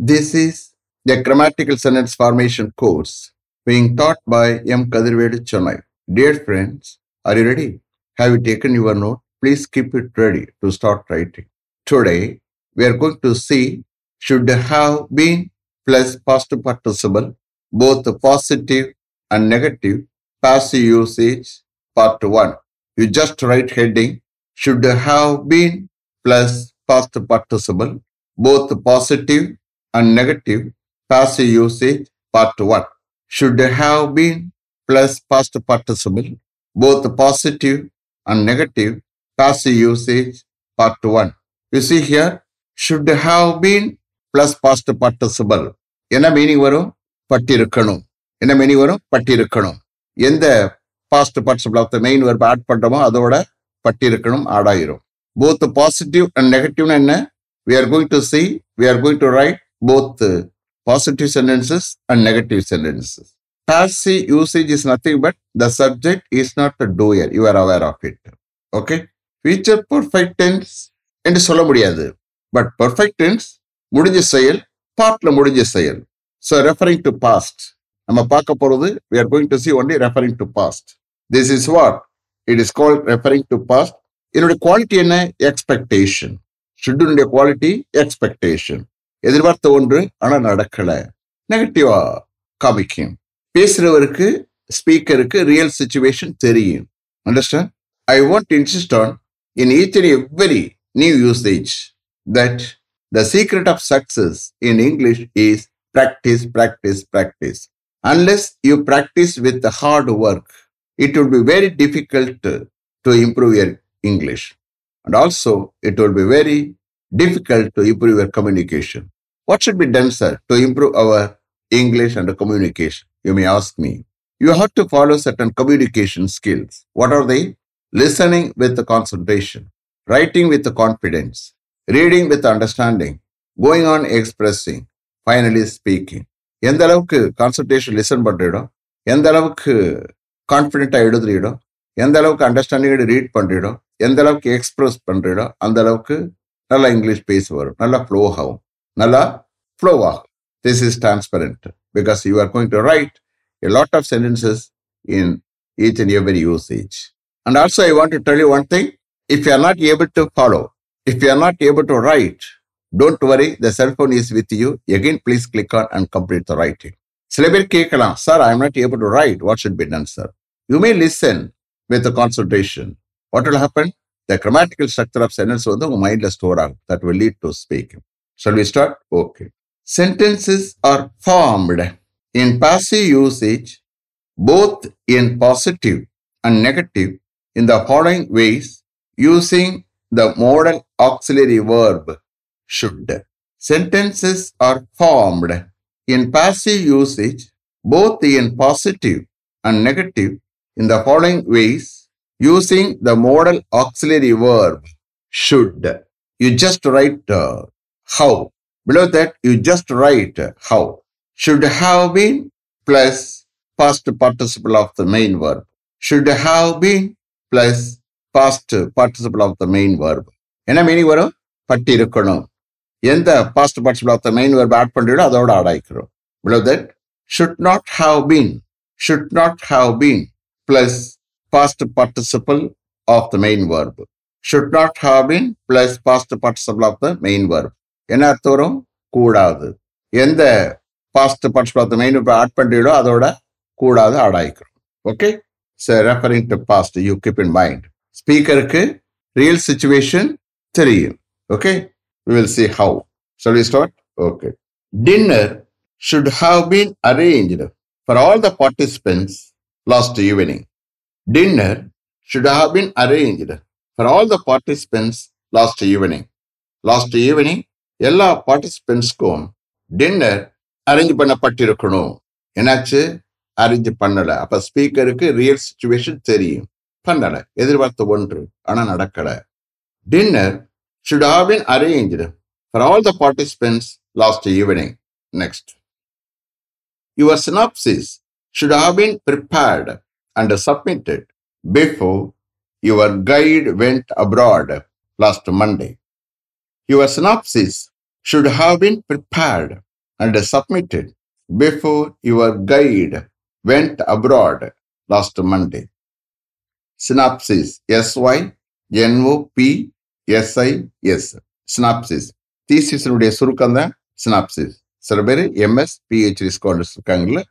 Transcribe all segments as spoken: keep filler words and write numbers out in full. This is the Grammatical Sentence Formation course being taught by M. Kadirvedi Chennai. Dear friends, are you ready? Have you taken your note? Please keep it ready to start writing. Today, we are going to see should have been plus past participle, both positive and negative, passive usage, part one. You just write heading, should have been plus past participle, both positive and negative, passive usage, part one. Should have been plus past participle, both positive and negative, passive usage, part one. You see here, should have been plus past participle. Enna meaning varum? Pattirukkanum. Enna meaning varum? Pattirukkanum. Endha past participle of the main verb add pandamo adoda pattirukkanum add aayirum. Both positive and negative enna? We are going to see, we are going to write both positive sentences and negative sentences. Passive usage is nothing but the subject is not a doer. You are aware of it. Okay? Future perfect tense and solamudiyadu. But perfect tense, mudinja seyal, partla mudinja seyal. So referring to past. Nama paakaporudhu, we are going to see only referring to past. This is what? It is called referring to past. In the quality and expectation. Should do the quality expectation. எதிர்பார்த்த ஒன்று ஆனா நடக்கல நெகட்டிவா காமிக்கும் பேசுறவருக்கு ஸ்பீக்கருக்கு real situation தெரியும் understand I want insist on in each and every new usage that the secret of success in English is practice practice practice unless you practice with hard work it will be very difficult to improve your English and also it will be very difficult to improve your communication. What should be done, sir, to improve our English and communication? You may ask me. You have to follow certain communication skills. What are they? Listening with the concentration, writing with the confidence, reading with understanding, going on expressing, finally speaking. எந்த அளவுக்கு concentration listen பண்றீடோ, எந்த அளவுக்கு confident ஆ எழுதுறீடோ, எந்த அளவுக்கு understanding ஆ read பண்றீடோ, எந்த அளவுக்கு express பண்றீடோ, அந்த அளவுக்கு Nalla English pace varum, Nalla flow how, Nalla flow how. This is transparent because you are going to write a lot of sentences in each and every usage. And also I want to tell you one thing, if you are not able to follow, if you are not able to write, don't worry, the cell phone is with you. Again, please click on and complete the writing. Sila per kekkalam, sir, I am not able to write. What should be done, sir? You may listen with the concentration. What will happen? The grammatical structure of sentence on the mindless store that will lead to speaking. Shall we start? Okay. Sentences are formed in passive usage, both in positive and negative, in the following ways using the modal auxiliary verb should. Sentences are formed in passive usage, both in positive and negative, in the following ways using the modal auxiliary verb, should. You just write uh, how. Below that, you just write uh, how. Should have been plus past participle of the main verb. Should have been plus past participle of the main verb. Enna meaning varum? Pattirukkanum. Endha past participle of the main verb add pannidu adoda add aikkirom. Below that, should not have been. Should not have been plus past participle of the main verb. Should not have been plus past participle of the main verb. Enna artharum? Koodadu. Endha past participle of the main verb add pannido adoda koodadu add aikkirom. Okay? So referring to past, you keep in mind. Speaker ku real situation theriyum. Okay? We will see how. Shall we start? Okay. Dinner should have been arranged for all the participants last evening. Dinner should have been arranged for all the participants last evening. Last evening, எல்லா participants-க்கும் dinner arrange பண்ணப்பட்டிருக்கணும். என்னாச்சு? arrange பண்ணல. அப்ப ஸ்பீக்கருக்கு real situation தெரியும். பண்ணல. எதிர்பார்த்த ஒன்று. ஆனா நடக்கல. Dinner should have been arranged for all the participants last evening. Next. Your synopsis should have been prepared and submitted before your guide went abroad last Monday. Your synopsis should have been prepared and submitted before your guide went abroad last Monday. Synopsis. S Y N O P S I S. Synopsis. Thesis is Surukanda. Synopsis. Sarbere M S P H D scholars Kangla.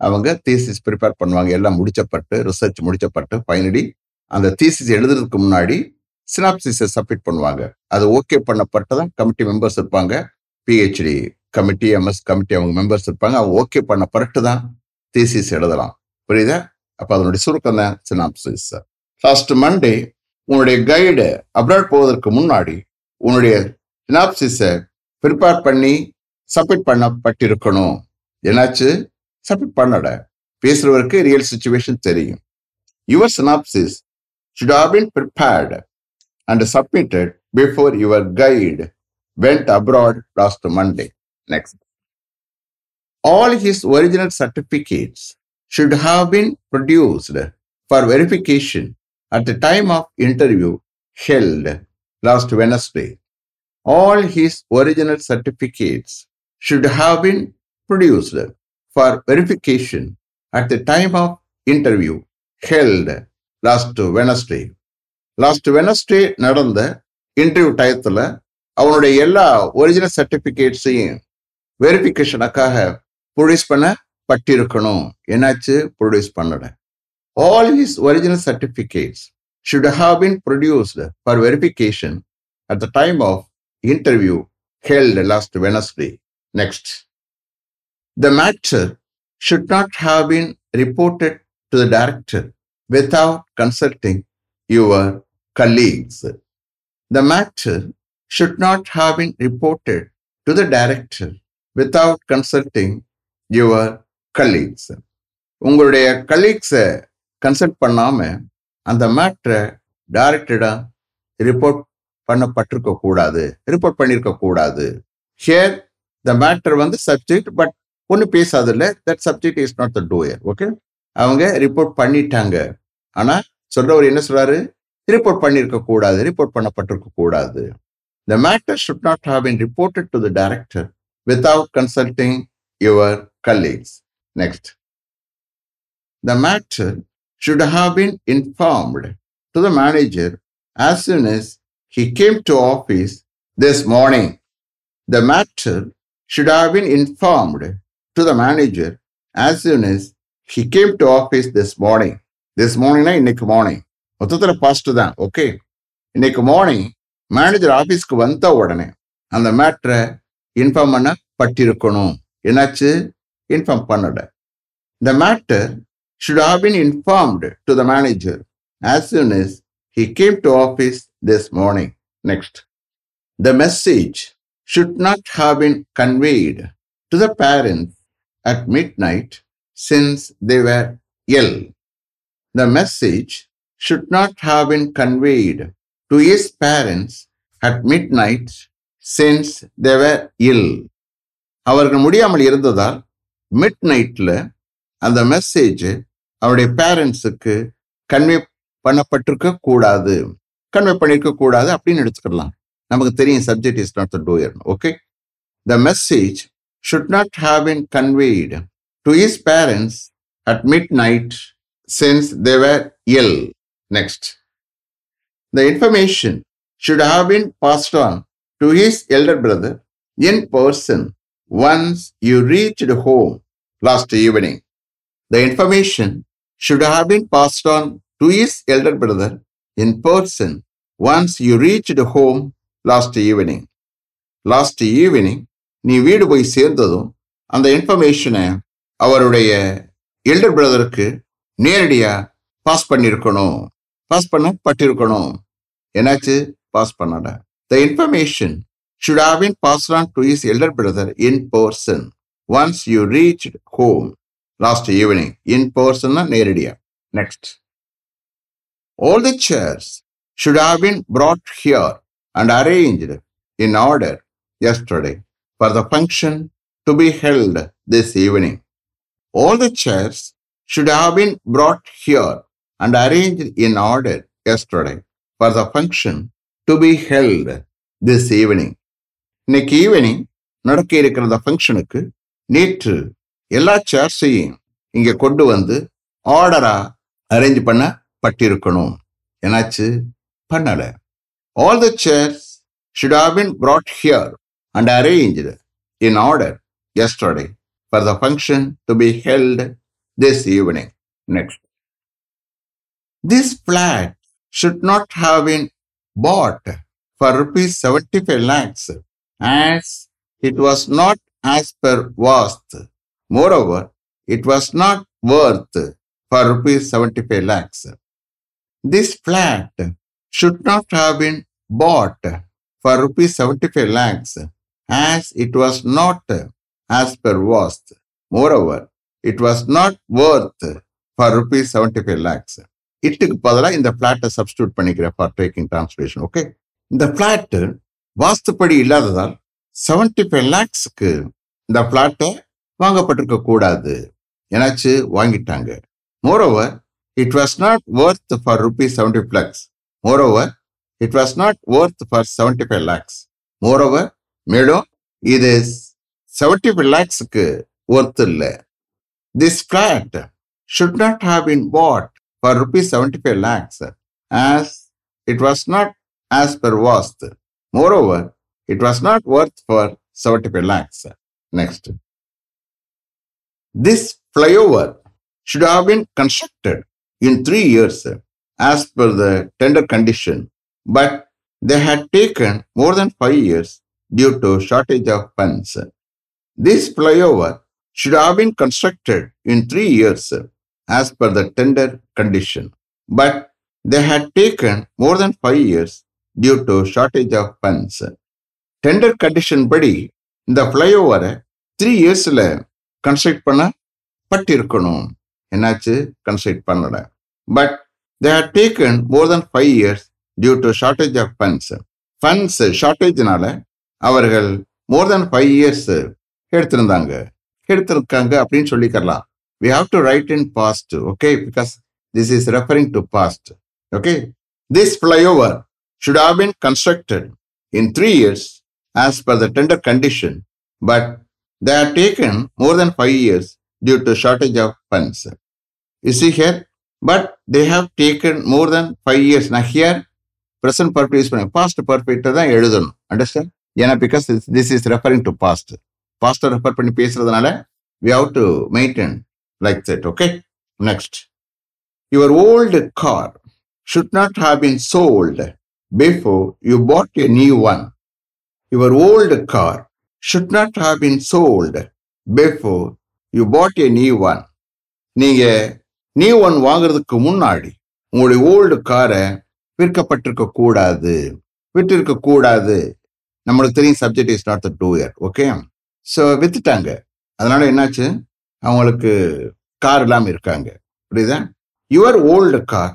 Among thesis prepared Panwangella Mudichapata, research Mudichapata, finally, and the thesis editor Kumnadi, synopsis is submit Panwanga. As okay Panapata, committee members of Panga, P H D, committee, M S committee among members of Panga, okay Panapata, thesis editor. Prida, upon the Surukana, synopsis. Last Monday, Unude guide abroad Power Kumunadi, Unude synopsis prepare Pani, submit Pana Patirukono, Yenache. Submit Panada, face work, real situation theory. Your synopsis should have been prepared and submitted before your guide went abroad last Monday. Next. All his original certificates should have been produced for verification at the time of interview held last Wednesday. All his original certificates should have been produced for verification at the time of interview held last Wednesday. Last Wednesday, Nadanda interview title, our yellow original certificate saying verification akaha, produce pana, patirukono, enache, produce panada. All his original certificates should have been produced for verification at the time of interview held last Wednesday. Next. The matter should not have been reported to the director without consulting your colleagues. The matter should not have been reported to the director without consulting your colleagues. Ungurude colleagues consult pannama and the matter director report panna patruka koodadu. Report pannirka koodadu. Here the matter on the subject, but that subject is not the doer. Okay? Avanga report pannitanga. Ana solravaru enna solraru report pannirka koodadhu, report pannapattirka koodadhu. The matter should not have been reported to the director without consulting your colleagues. Next. The matter should have been informed to the manager as soon as he came to office this morning. The matter should have been informed to the manager as soon as he came to office this morning. This morning, na innek morning. Ottatra past thaan, okay. Innek morning, manager office ku vanta odane. And the matter inform panna pattirukkonu. Enachu inform pannada. The matter should have been informed to the manager as soon as he came to office this morning. Next. The message should not have been conveyed to the parents at midnight, since they were ill. The message should not have been conveyed to his parents at midnight, since they were ill. Avargal mudiyamal irundadal midnight la and the message avude parents ku convey pannapattirka koodadhu, convey pannirka koodadhu appdi neduchikalam. Namakku theriyum subject is not the doer. Okay. The message should not have been conveyed to his parents at midnight, since they were ill. Next. The information should have been passed on to his elder brother in person once you reached home last evening. The information should have been passed on to his elder brother in person once you reached home last evening. Last evening, நீ வீடு போய் சேர்ந்ததும் அந்த இன்ஃபர்மேஷனை அவருடைய elder பிரதருக்கு நேரடியாக pass பண்ணியிருக்கணும், pass பண்ண பட்டிருக்கணும். என்னாச்சு? பாஸ் பண்ணல. The information should have been passed on to his elder brother in person once you reached home last evening. In person னா நேரடியாக. Next. All the chairs should have been brought here and arranged in order yesterday for the function to be held this evening. All the chairs should have been brought here and arranged in order yesterday for the function to be held this evening. Next evening, நடக்க இருக்கிற அந்த ஃபங்க்ஷனுக்கு நேற்று எல்லா சேர்ஸையும் இங்கே கொண்டு வந்து ஆர்டராக arrange பண்ண பட்டிருக்கணும். என்னாச்சு? பண்ணலை. All the chairs should have been brought here and arranged in order yesterday for the function to be held this evening. Next. This flat should not have been bought for rupees seventy-five lakhs as it was not as per worth. Moreover, it was not worth for rupees seventy-five lakhs. This flat should not have been bought for rupees seventy-five lakhs as it was not as per worth. Moreover, it was not worth for rupees seventy-five lakhs. Ittukku padala in the flat substitute panikira for taking translation. Okay. The flat வாஸ்துப்படி இல்லாததால் seventy five லேக்ஸுக்கு இந்த பிளாட்டை வாங்கப்பட்டிருக்க கூடாது. என்னாச்சு? வாங்கிட்டாங்க. Moreover it was not worth for rupees seventy five lakhs. Moreover it was not worth for seventy five lakhs. Moreover மேலும் இது seventy five லேக்ஸுக்கு ஒர்த் இல்லை. This flat should not have been bought for rupees seventy five lakhs as it was not as per vastu. Moreover, it was not worth for seventy-five lakhs. Next. This flyover should have been constructed in three years as per the tender condition, but they had taken more than five years due to shortage of funds. This flyover should have been constructed in three years as per the tender condition, but they had taken more than five years due to shortage of funds. Tender condition body, the flyover three years le construct panna pattirukkanum. Enachu? Construct pannala. But they had taken more than five years due to shortage of funds. Funds shortage nala, avargal more than five years eduthiruntanga. Eduthirukanga appdin sollikarala. We have to write in past, okay? Because this is referring to past, okay? This flyover should have been constructed in three years as per the tender condition, but they are taken more than five years due to shortage of funds. You see here, but they have taken more than five years. Now here, present perfect is past perfect. Understand? Yeah, because this is referring to past. Past refer panni pesuradhanaala, we have to maintain like that. Okay. Next, your old car should not have been sold before you bought a new one. Your old car should not have been sold before you bought a new one. நீங்க new one வாங்குறதுக்கு முன்னாடி உங்களுடைய old காரை விற்கப்பட்டிருக்க கூடாது, விற்றிருக்க கூடாது. நம்மளுக்கு தெரியும் subject is not the doer. Okay. So வித்துட்டாங்க. அதனால என்னாச்சு? அவங்களுக்கு கார் இல்லாமல் இருக்காங்க. புரியுதா? Your old car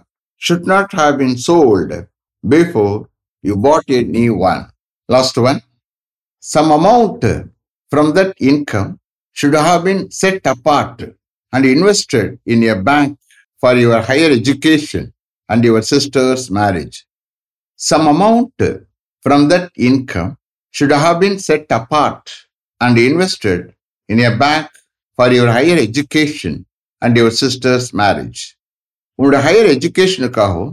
should not have been sold before you bought a new one. Last one. Some amount from that income should have been set apart and invested in a bank for your higher education and your sister's marriage. Some amount from that income should have been set apart and invested in a bank for your higher education and your sister's marriage. Your higher education kaho,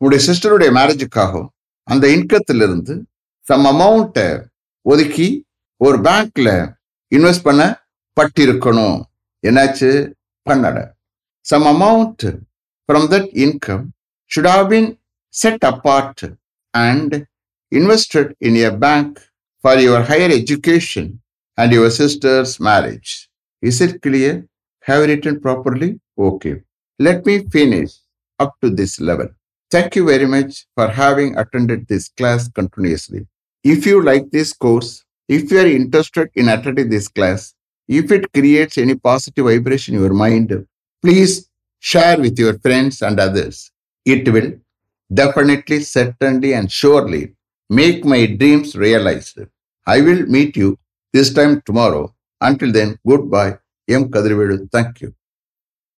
உங்களுடைய சிஸ்டருடைய மேரேஜுக்காகவும் அந்த இன்கத்திலிருந்து some அமௌண்ட்டை ஒதுக்கி ஒரு பேங்க்ல invest பண்ண பட்டிருக்கணும். என்னாச்சு? பண்ணல. Some amount from that income should have been set apart and invested in a bank for your higher education and your sister's marriage. Is it clear? Have written properly? Okay. Let me finish up to this level. Thank you very much for having attended this class continuously. If you like this course, if you are interested in attending this class, if it creates any positive vibration in your mind, please share with your friends and others. It will definitely, certainly and surely make my dreams realized. I will meet you this time tomorrow. Until then, goodbye. M. Kadirvelu. Thank you.